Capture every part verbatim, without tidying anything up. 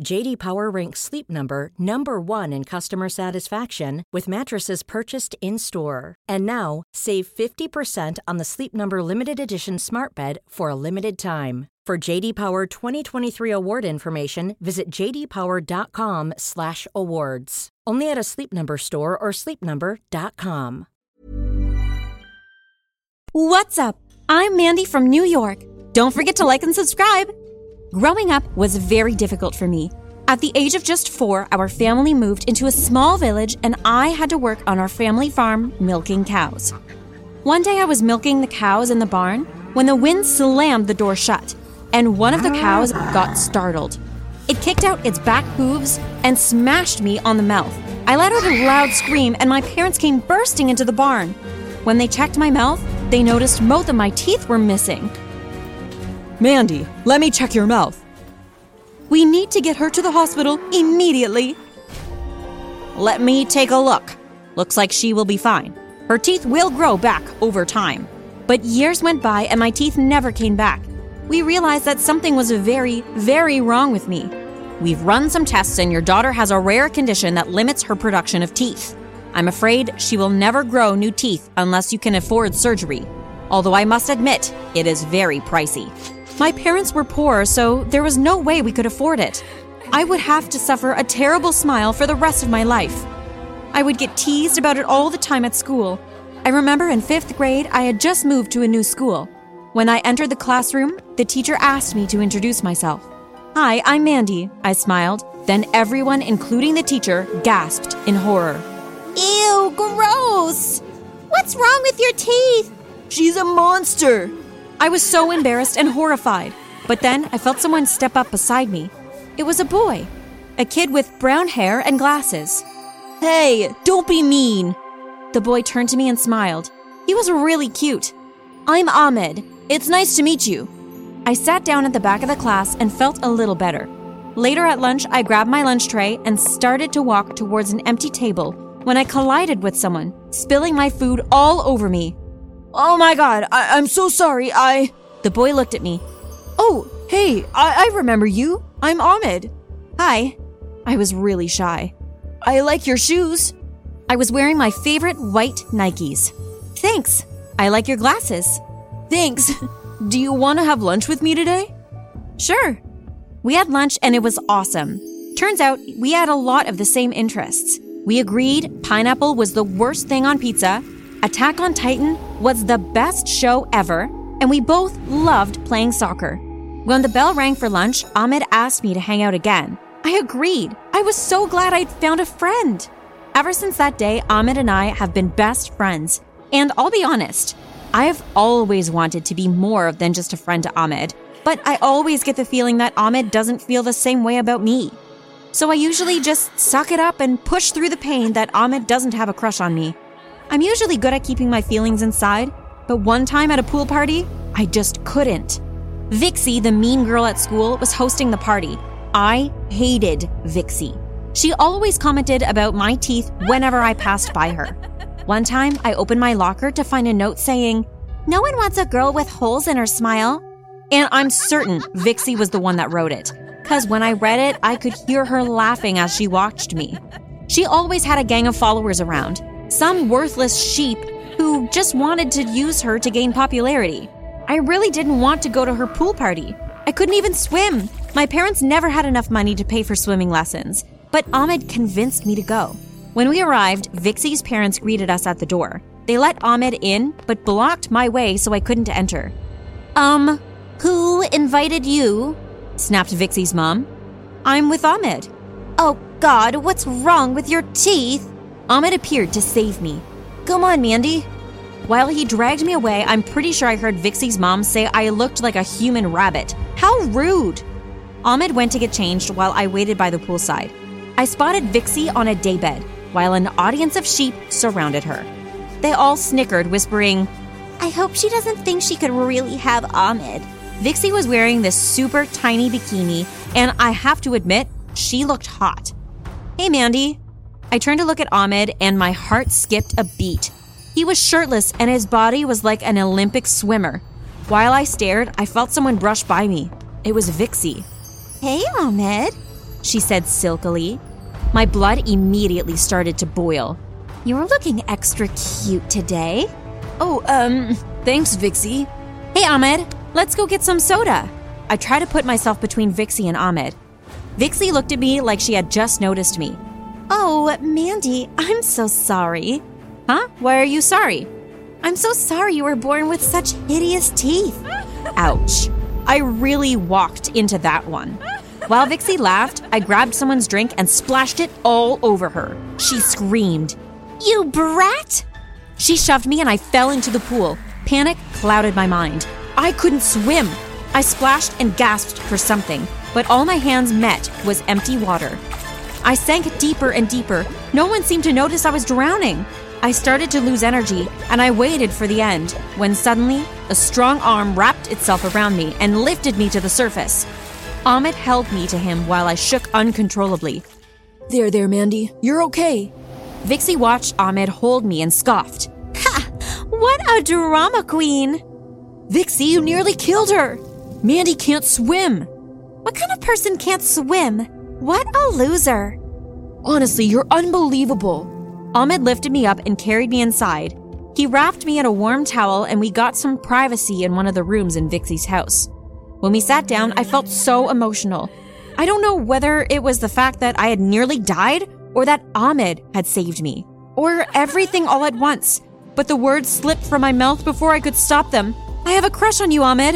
J D. Power ranks Sleep Number number one in customer satisfaction with mattresses purchased in-store. And now, save fifty percent on the Sleep Number Limited Edition Smart Bed for a limited time. For J D. Power twenty twenty-three award information, visit j d power dot com slash awards. Only at a Sleep Number store or sleep number dot com. What's up? I'm Mandy from New York. Don't forget to like and subscribe. Growing up was very difficult for me. At the age of just four, our family moved into a small village and I had to work on our family farm milking cows. One day I was milking the cows in the barn when the wind slammed the door shut and one of the cows got startled. It kicked out its back hooves and smashed me on the mouth. I let out a loud scream and my parents came bursting into the barn. When they checked my mouth, they noticed both of my teeth were missing. Mandy, let me check your mouth. We need to get her to the hospital immediately. Let me take a look. Looks like she will be fine. Her teeth will grow back over time. But years went by and my teeth never came back. We realized that something was very, very wrong with me. We've run some tests and your daughter has a rare condition that limits her production of teeth. I'm afraid she will never grow new teeth unless you can afford surgery. Although I must admit, it is very pricey. My parents were poor, so there was no way we could afford it. I would have to suffer a terrible smile for the rest of my life. I would get teased about it all the time at school. I remember in fifth grade, I had just moved to a new school. When I entered the classroom, the teacher asked me to introduce myself. "Hi, I'm Mandy," I smiled. Then everyone, including the teacher, gasped in horror. "Ew, gross! What's wrong with your teeth?" "She's a monster!" I was so embarrassed and horrified, but then I felt someone step up beside me. It was a boy, a kid with brown hair and glasses. "Hey, don't be mean." The boy turned to me and smiled. He was really cute. "I'm Ahmed. It's nice to meet you." I sat down at the back of the class and felt a little better. Later at lunch, I grabbed my lunch tray and started to walk towards an empty table when I collided with someone, spilling my food all over me. "Oh my God, I- I'm so sorry, I..." The boy looked at me. "Oh, hey, I-, I remember you. I'm Ahmed." "Hi." I was really shy. "I like your shoes." I was wearing my favorite white Nikes. "Thanks. I like your glasses." "Thanks. Do you want to have lunch with me today?" "Sure." We had lunch and it was awesome. Turns out we had a lot of the same interests. We agreed pineapple was the worst thing on pizza, Attack on Titan was the best show ever, and we both loved playing soccer. When the bell rang for lunch, Ahmed asked me to hang out again. I agreed. I was so glad I'd found a friend. Ever since that day, Ahmed and I have been best friends. And I'll be honest, I've always wanted to be more than just a friend to Ahmed, but I always get the feeling that Ahmed doesn't feel the same way about me. So I usually just suck it up and push through the pain that Ahmed doesn't have a crush on me. I'm usually good at keeping my feelings inside, but one time at a pool party, I just couldn't. Vixie, the mean girl at school, was hosting the party. I hated Vixie. She always commented about my teeth whenever I passed by her. One time, I opened my locker to find a note saying, "No one wants a girl with holes in her smile." And I'm certain Vixie was the one that wrote it, because when I read it, I could hear her laughing as she watched me. She always had a gang of followers around, some worthless sheep who just wanted to use her to gain popularity. I really didn't want to go to her pool party. I couldn't even swim. My parents never had enough money to pay for swimming lessons, but Ahmed convinced me to go. When we arrived, Vixie's parents greeted us at the door. They let Ahmed in, but blocked my way so I couldn't enter. Um, who invited you? Snapped Vixie's mom. I'm with Ahmed. Oh God, what's wrong with your teeth? Ahmed appeared to save me. Come on, Mandy. While he dragged me away, I'm pretty sure I heard Vixie's mom say I looked like a human rabbit. How rude! Ahmed went to get changed while I waited by the poolside. I spotted Vixie on a daybed while an audience of sheep surrounded her. They all snickered, whispering, I hope she doesn't think she could really have Ahmed. Vixie was wearing this super tiny bikini, and I have to admit, she looked hot. Hey, Mandy. I turned to look at Ahmed, and my heart skipped a beat. He was shirtless, and his body was like an Olympic swimmer. While I stared, I felt someone brush by me. It was Vixie. Hey, Ahmed, she said silkily. My blood immediately started to boil. You're looking extra cute today. Oh, um, thanks, Vixie. Hey, Ahmed, let's go get some soda. I tried to put myself between Vixie and Ahmed. Vixie looked at me like she had just noticed me. Oh, Mandy, I'm so sorry. Huh? Why are you sorry? I'm so sorry you were born with such hideous teeth. Ouch. I really walked into that one. While Vixie laughed, I grabbed someone's drink and splashed it all over her. She screamed, You brat! She shoved me and I fell into the pool. Panic clouded my mind. I couldn't swim. I splashed and gasped for something, but all my hands met was empty water. I sank deeper and deeper. No one seemed to notice I was drowning. I started to lose energy, and I waited for the end, when suddenly, a strong arm wrapped itself around me and lifted me to the surface. Ahmed held me to him while I shook uncontrollably. There, there, Mandy. You're okay. Vixie watched Ahmed hold me and scoffed. Ha! What a drama queen! Vixie, you nearly killed her! Mandy can't swim! What kind of person can't swim? What a loser! Honestly, you're unbelievable! Ahmed lifted me up and carried me inside. He wrapped me in a warm towel and we got some privacy in one of the rooms in Vixie's house. When we sat down, I felt so emotional. I don't know whether it was the fact that I had nearly died or that Ahmed had saved me, or everything all at once. But the words slipped from my mouth before I could stop them. I have a crush on you, Ahmed.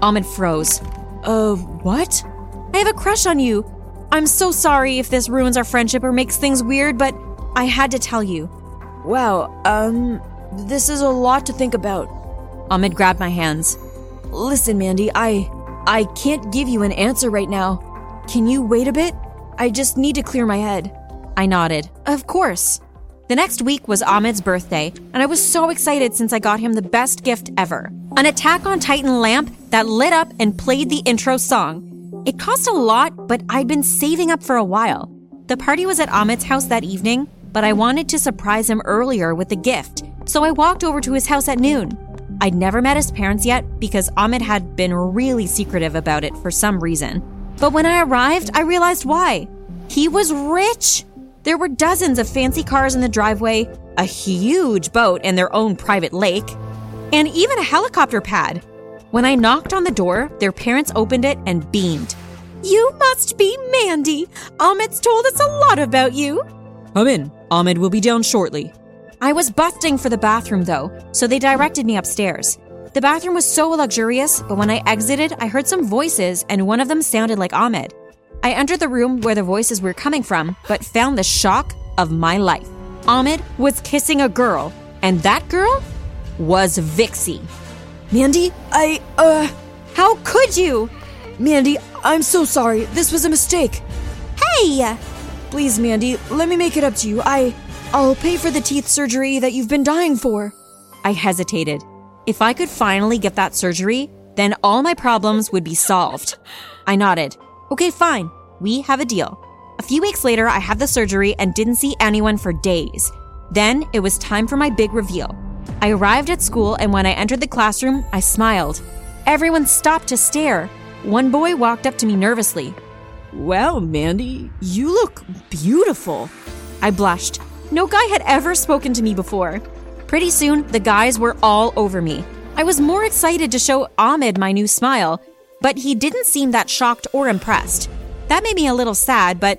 Ahmed froze. Uh, what? I have a crush on you. I'm so sorry if this ruins our friendship or makes things weird, but I had to tell you. Wow, um, this is a lot to think about. Ahmed grabbed my hands. Listen, Mandy, I, I can't give you an answer right now. Can you wait a bit? I just need to clear my head. I nodded. Of course. The next week was Ahmed's birthday, and I was so excited since I got him the best gift ever. An Attack on Titan lamp that lit up and played the intro song. It cost a lot, but I'd been saving up for a while. The party was at Ahmed's house that evening, but I wanted to surprise him earlier with a gift, so I walked over to his house at noon. I'd never met his parents yet because Ahmed had been really secretive about it for some reason. But when I arrived, I realized why. He was rich! There were dozens of fancy cars in the driveway, a huge boat and their own private lake, and even a helicopter pad. When I knocked on the door, their parents opened it and beamed. You must be Mandy. Ahmed's told us a lot about you. Come in. Ahmed will be down shortly. I was busting for the bathroom, though, so they directed me upstairs. The bathroom was so luxurious, but when I exited, I heard some voices, and one of them sounded like Ahmed. I entered the room where the voices were coming from, but found the shock of my life. Ahmed was kissing a girl, and that girl was Vixie. Mandy, I, uh... How could you? Mandy, I'm so sorry. This was a mistake. Hey! Please, Mandy, let me make it up to you. I, I'll pay for the teeth surgery that you've been dying for. I hesitated. If I could finally get that surgery, then all my problems would be solved. I nodded. Okay, fine. We have a deal. A few weeks later, I had the surgery and didn't see anyone for days. Then it was time for my big reveal. I arrived at school, and when I entered the classroom, I smiled. Everyone stopped to stare. One boy walked up to me nervously. Wow, Mandy, you look beautiful. I blushed. No guy had ever spoken to me before. Pretty soon, the guys were all over me. I was more excited to show Ahmed my new smile, but he didn't seem that shocked or impressed. That made me a little sad, but...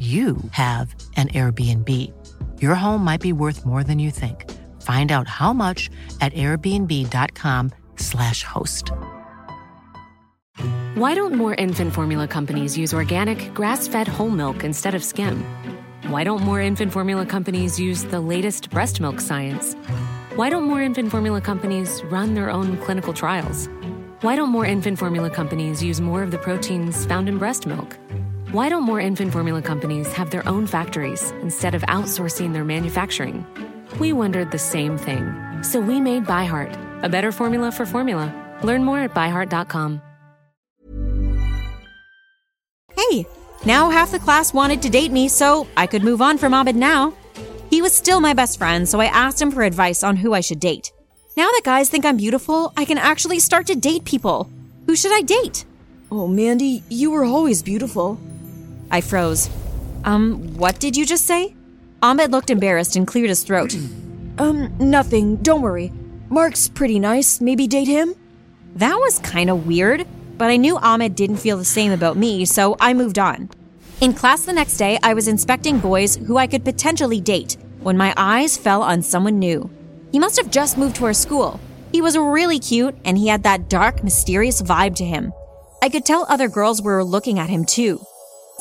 you have an Airbnb. Your home might be worth more than you think. Find out how much at airbnb.com slash host. Why don't more infant formula companies use organic, grass-fed whole milk instead of skim? Why don't more infant formula companies use the latest breast milk science? Why don't more infant formula companies run their own clinical trials? Why don't more infant formula companies use more of the proteins found in breast milk? Why don't more infant formula companies have their own factories instead of outsourcing their manufacturing? We wondered the same thing. So we made ByHeart, a better formula for formula. Learn more at by heart dot com. Hey, now half the class wanted to date me, so I could move on from Abed now. He was still my best friend, so I asked him for advice on who I should date. Now that guys think I'm beautiful, I can actually start to date people. Who should I date? Oh, Mandy, you were always beautiful. I froze. Um, what did you just say? Ahmed looked embarrassed and cleared his throat. um, nothing. Don't worry. Mark's pretty nice. Maybe date him? That was kind of weird, but I knew Ahmed didn't feel the same about me, so I moved on. In class the next day, I was inspecting boys who I could potentially date when my eyes fell on someone new. He must have just moved to our school. He was really cute, and he had that dark, mysterious vibe to him. I could tell other girls were looking at him, too.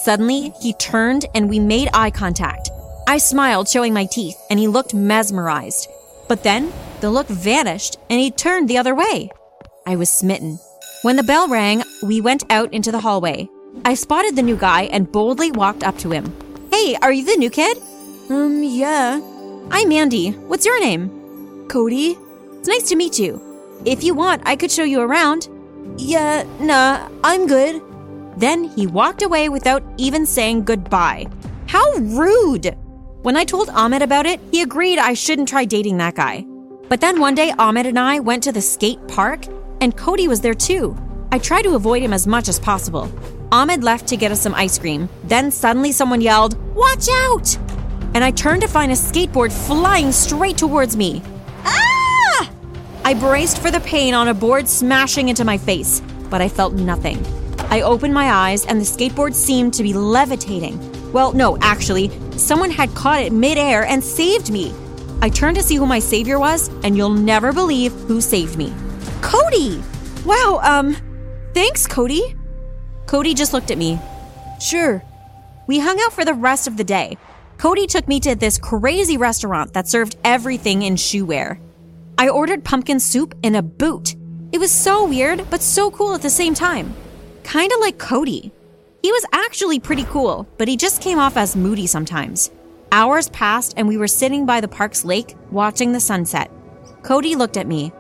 Suddenly, he turned and we made eye contact. I smiled, showing my teeth, and he looked mesmerized. But then, the look vanished, and he turned the other way. I was smitten. When the bell rang, we went out into the hallway. I spotted the new guy and boldly walked up to him. Hey, are you the new kid? Um, yeah. I'm Mandy. What's your name? Cody. It's nice to meet you. If you want, I could show you around. Yeah, nah, I'm good. Then he walked away without even saying goodbye. How rude! When I told Ahmed about it, he agreed I shouldn't try dating that guy. But then one day, Ahmed and I went to the skate park, and Cody was there too. I tried to avoid him as much as possible. Ahmed left to get us some ice cream. Then suddenly someone yelled, "Watch out!" And I turned to find a skateboard flying straight towards me. Ah! I braced for the pain on a board smashing into my face, but I felt nothing. I opened my eyes, and the skateboard seemed to be levitating. Well, no, actually, someone had caught it midair and saved me. I turned to see who my savior was, and you'll never believe who saved me. Cody! Wow, um, thanks, Cody. Cody just looked at me. Sure. We hung out for the rest of the day. Cody took me to this crazy restaurant that served everything in shoewear. I ordered pumpkin soup in a boot. It was so weird, but so cool at the same time. Kind of like Cody. He was actually pretty cool, but he just came off as moody sometimes. Hours passed and we were sitting by the park's lake watching the sunset. Cody looked at me.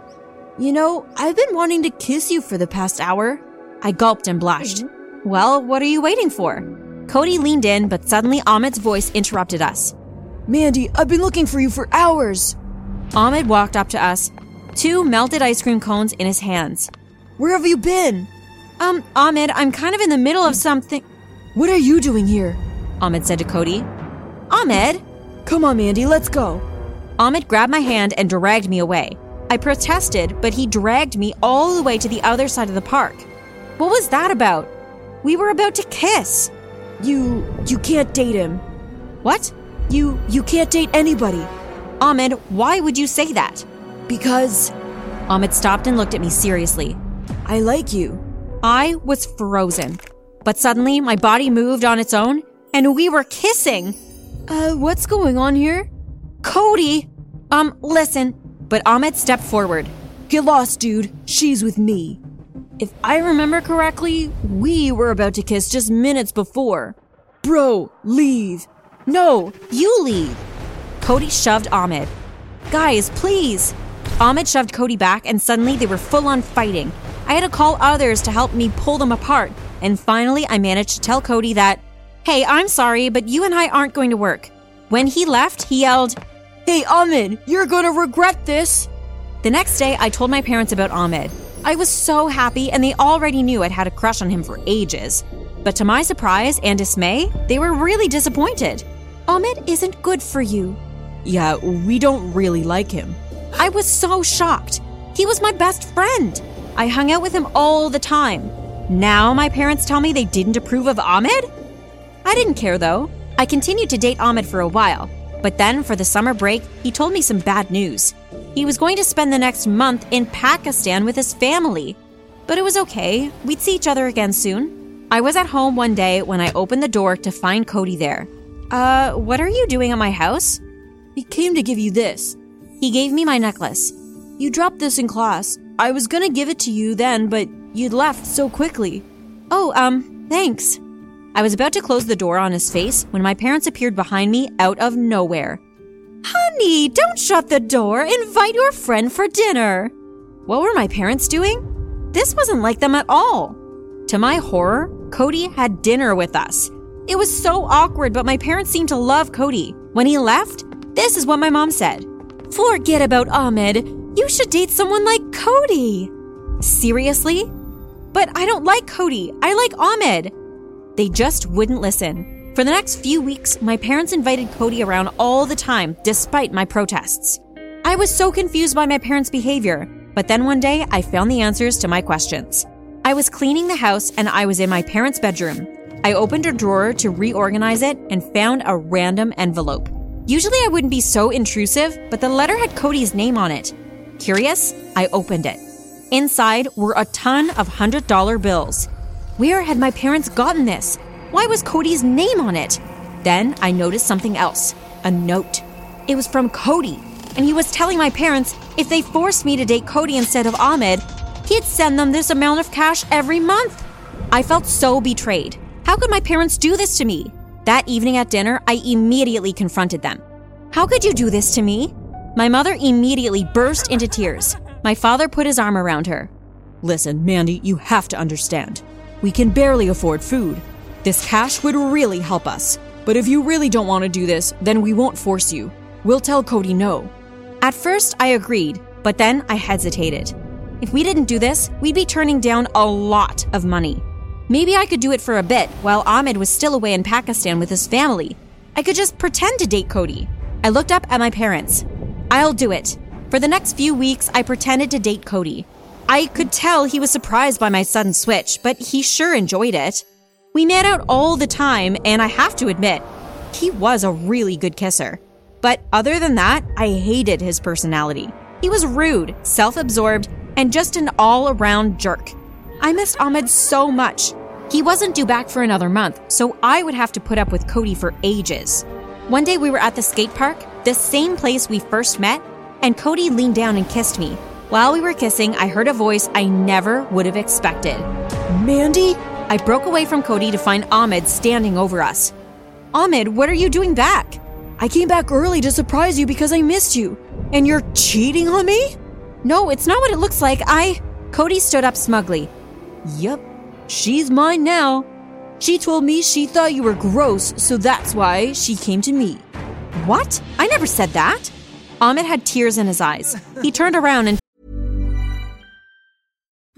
You know, I've been wanting to kiss you for the past hour. I gulped and blushed. Mm-hmm. Well, what are you waiting for? Cody leaned in, but suddenly Ahmed's voice interrupted us. Mandy, I've been looking for you for hours. Ahmed walked up to us, two melted ice cream cones in his hands. Where have you been? Um, Ahmed, I'm kind of in the middle of something. What are you doing here? Ahmed said to Cody. Ahmed! Come on, Mandy, let's go. Ahmed grabbed my hand and dragged me away. I protested, but he dragged me all the way to the other side of the park. What was that about? We were about to kiss. You, you can't date him. What? You, you can't date anybody. Ahmed, why would you say that? Because... Ahmed stopped and looked at me seriously. I like you. I was frozen, but suddenly my body moved on its own and we were kissing. Uh, what's going on here? Cody! Um, listen, but Ahmed stepped forward. Get lost, dude. She's with me. If I remember correctly, we were about to kiss just minutes before. Bro, leave. No, you leave. Cody shoved Ahmed. Guys, please. Ahmed shoved Cody back, and suddenly they were full-on fighting. I had to call others to help me pull them apart. And finally, I managed to tell Cody that, hey, I'm sorry, but you and I aren't going to work. When he left, he yelled, hey, Ahmed, you're going to regret this. The next day, I told my parents about Ahmed. I was so happy, and they already knew I'd had a crush on him for ages. But to my surprise and dismay, they were really disappointed. Ahmed isn't good for you. Yeah, we don't really like him. I was so shocked. He was my best friend. I hung out with him all the time. Now my parents tell me they didn't approve of Ahmed? I didn't care, though. I continued to date Ahmed for a while. But then, for the summer break, he told me some bad news. He was going to spend the next month in Pakistan with his family. But it was okay. We'd see each other again soon. I was at home one day when I opened the door to find Cody there. Uh, what are you doing at my house? We came to give you this. He gave me my necklace. You dropped this in class. I was gonna give it to you then, but you'd left so quickly. Oh, um, thanks. I was about to close the door on his face when my parents appeared behind me out of nowhere. Honey, don't shut the door. Invite your friend for dinner. What were my parents doing? This wasn't like them at all. To my horror, Cody had dinner with us. It was so awkward, but my parents seemed to love Cody. When he left, this is what my mom said. Forget about Ahmed. You should date someone like Cody. Seriously? But I don't like Cody. I like Ahmed. They just wouldn't listen. For the next few weeks, my parents invited Cody around all the time, despite my protests. I was so confused by my parents' behavior, but then one day I found the answers to my questions. I was cleaning the house and I was in my parents' bedroom. I opened a drawer to reorganize it and found a random envelope. Usually I wouldn't be so intrusive, but the letter had Cody's name on it. Curious, I opened it. Inside were a ton of one hundred dollar bills. Where had my parents gotten this? Why was Cody's name on it? Then I noticed something else, a note. It was from Cody, and he was telling my parents if they forced me to date Cody instead of Ahmed, he'd send them this amount of cash every month. I felt so betrayed. How could my parents do this to me? That evening at dinner, I immediately confronted them. How could you do this to me? My mother immediately burst into tears. My father put his arm around her. Listen, Mandy, you have to understand. We can barely afford food. This cash would really help us. But if you really don't want to do this, then we won't force you. We'll tell Cody no. At first, I agreed, but then I hesitated. If we didn't do this, we'd be turning down a lot of money. Maybe I could do it for a bit while Ahmed was still away in Pakistan with his family. I could just pretend to date Cody. I looked up at my parents. I'll do it. For the next few weeks, I pretended to date Cody. I could tell he was surprised by my sudden switch, but he sure enjoyed it. We made out all the time, and I have to admit, he was a really good kisser. But other than that, I hated his personality. He was rude, self-absorbed, and just an all-around jerk. I missed Ahmed so much. He wasn't due back for another month, so I would have to put up with Cody for ages. One day we were at the skate park, the same place we first met, and Cody leaned down and kissed me. While we were kissing, I heard a voice I never would have expected. Mandy? I broke away from Cody to find Ahmed standing over us. Ahmed, what are you doing back? I came back early to surprise you because I missed you. And you're cheating on me? No, it's not what it looks like. I... Cody stood up smugly. Yep, she's mine now. She told me she thought you were gross, so that's why she came to me. What? I never said that. Ahmed had tears in his eyes. He turned around and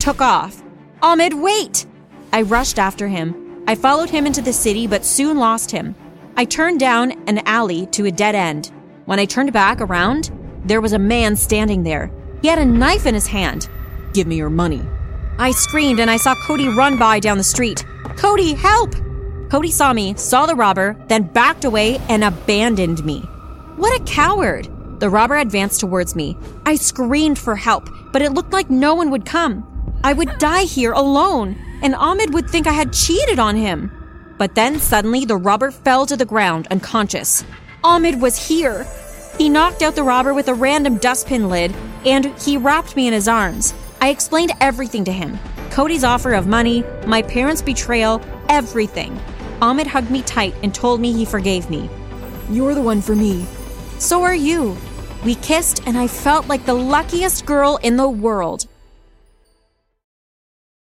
Took off. Ahmed, wait! I rushed after him. I followed him into the city but soon lost him. I turned down an alley to a dead end. When I turned back around, there was a man standing there. He had a knife in his hand. Give me your money. I screamed and I saw Cody run by down the street. Cody, help! Cody saw me, saw the robber, then backed away and abandoned me. What a coward! The robber advanced towards me. I screamed for help, but it looked like no one would come. I would die here alone, and Ahmed would think I had cheated on him. But then suddenly the robber fell to the ground unconscious. Ahmed was here. He knocked out the robber with a random dustpan lid, and he wrapped me in his arms. I explained everything to him. Cody's offer of money, my parents' betrayal, everything. Ahmed hugged me tight and told me he forgave me. You're the one for me. So are you. We kissed and I felt like the luckiest girl in the world.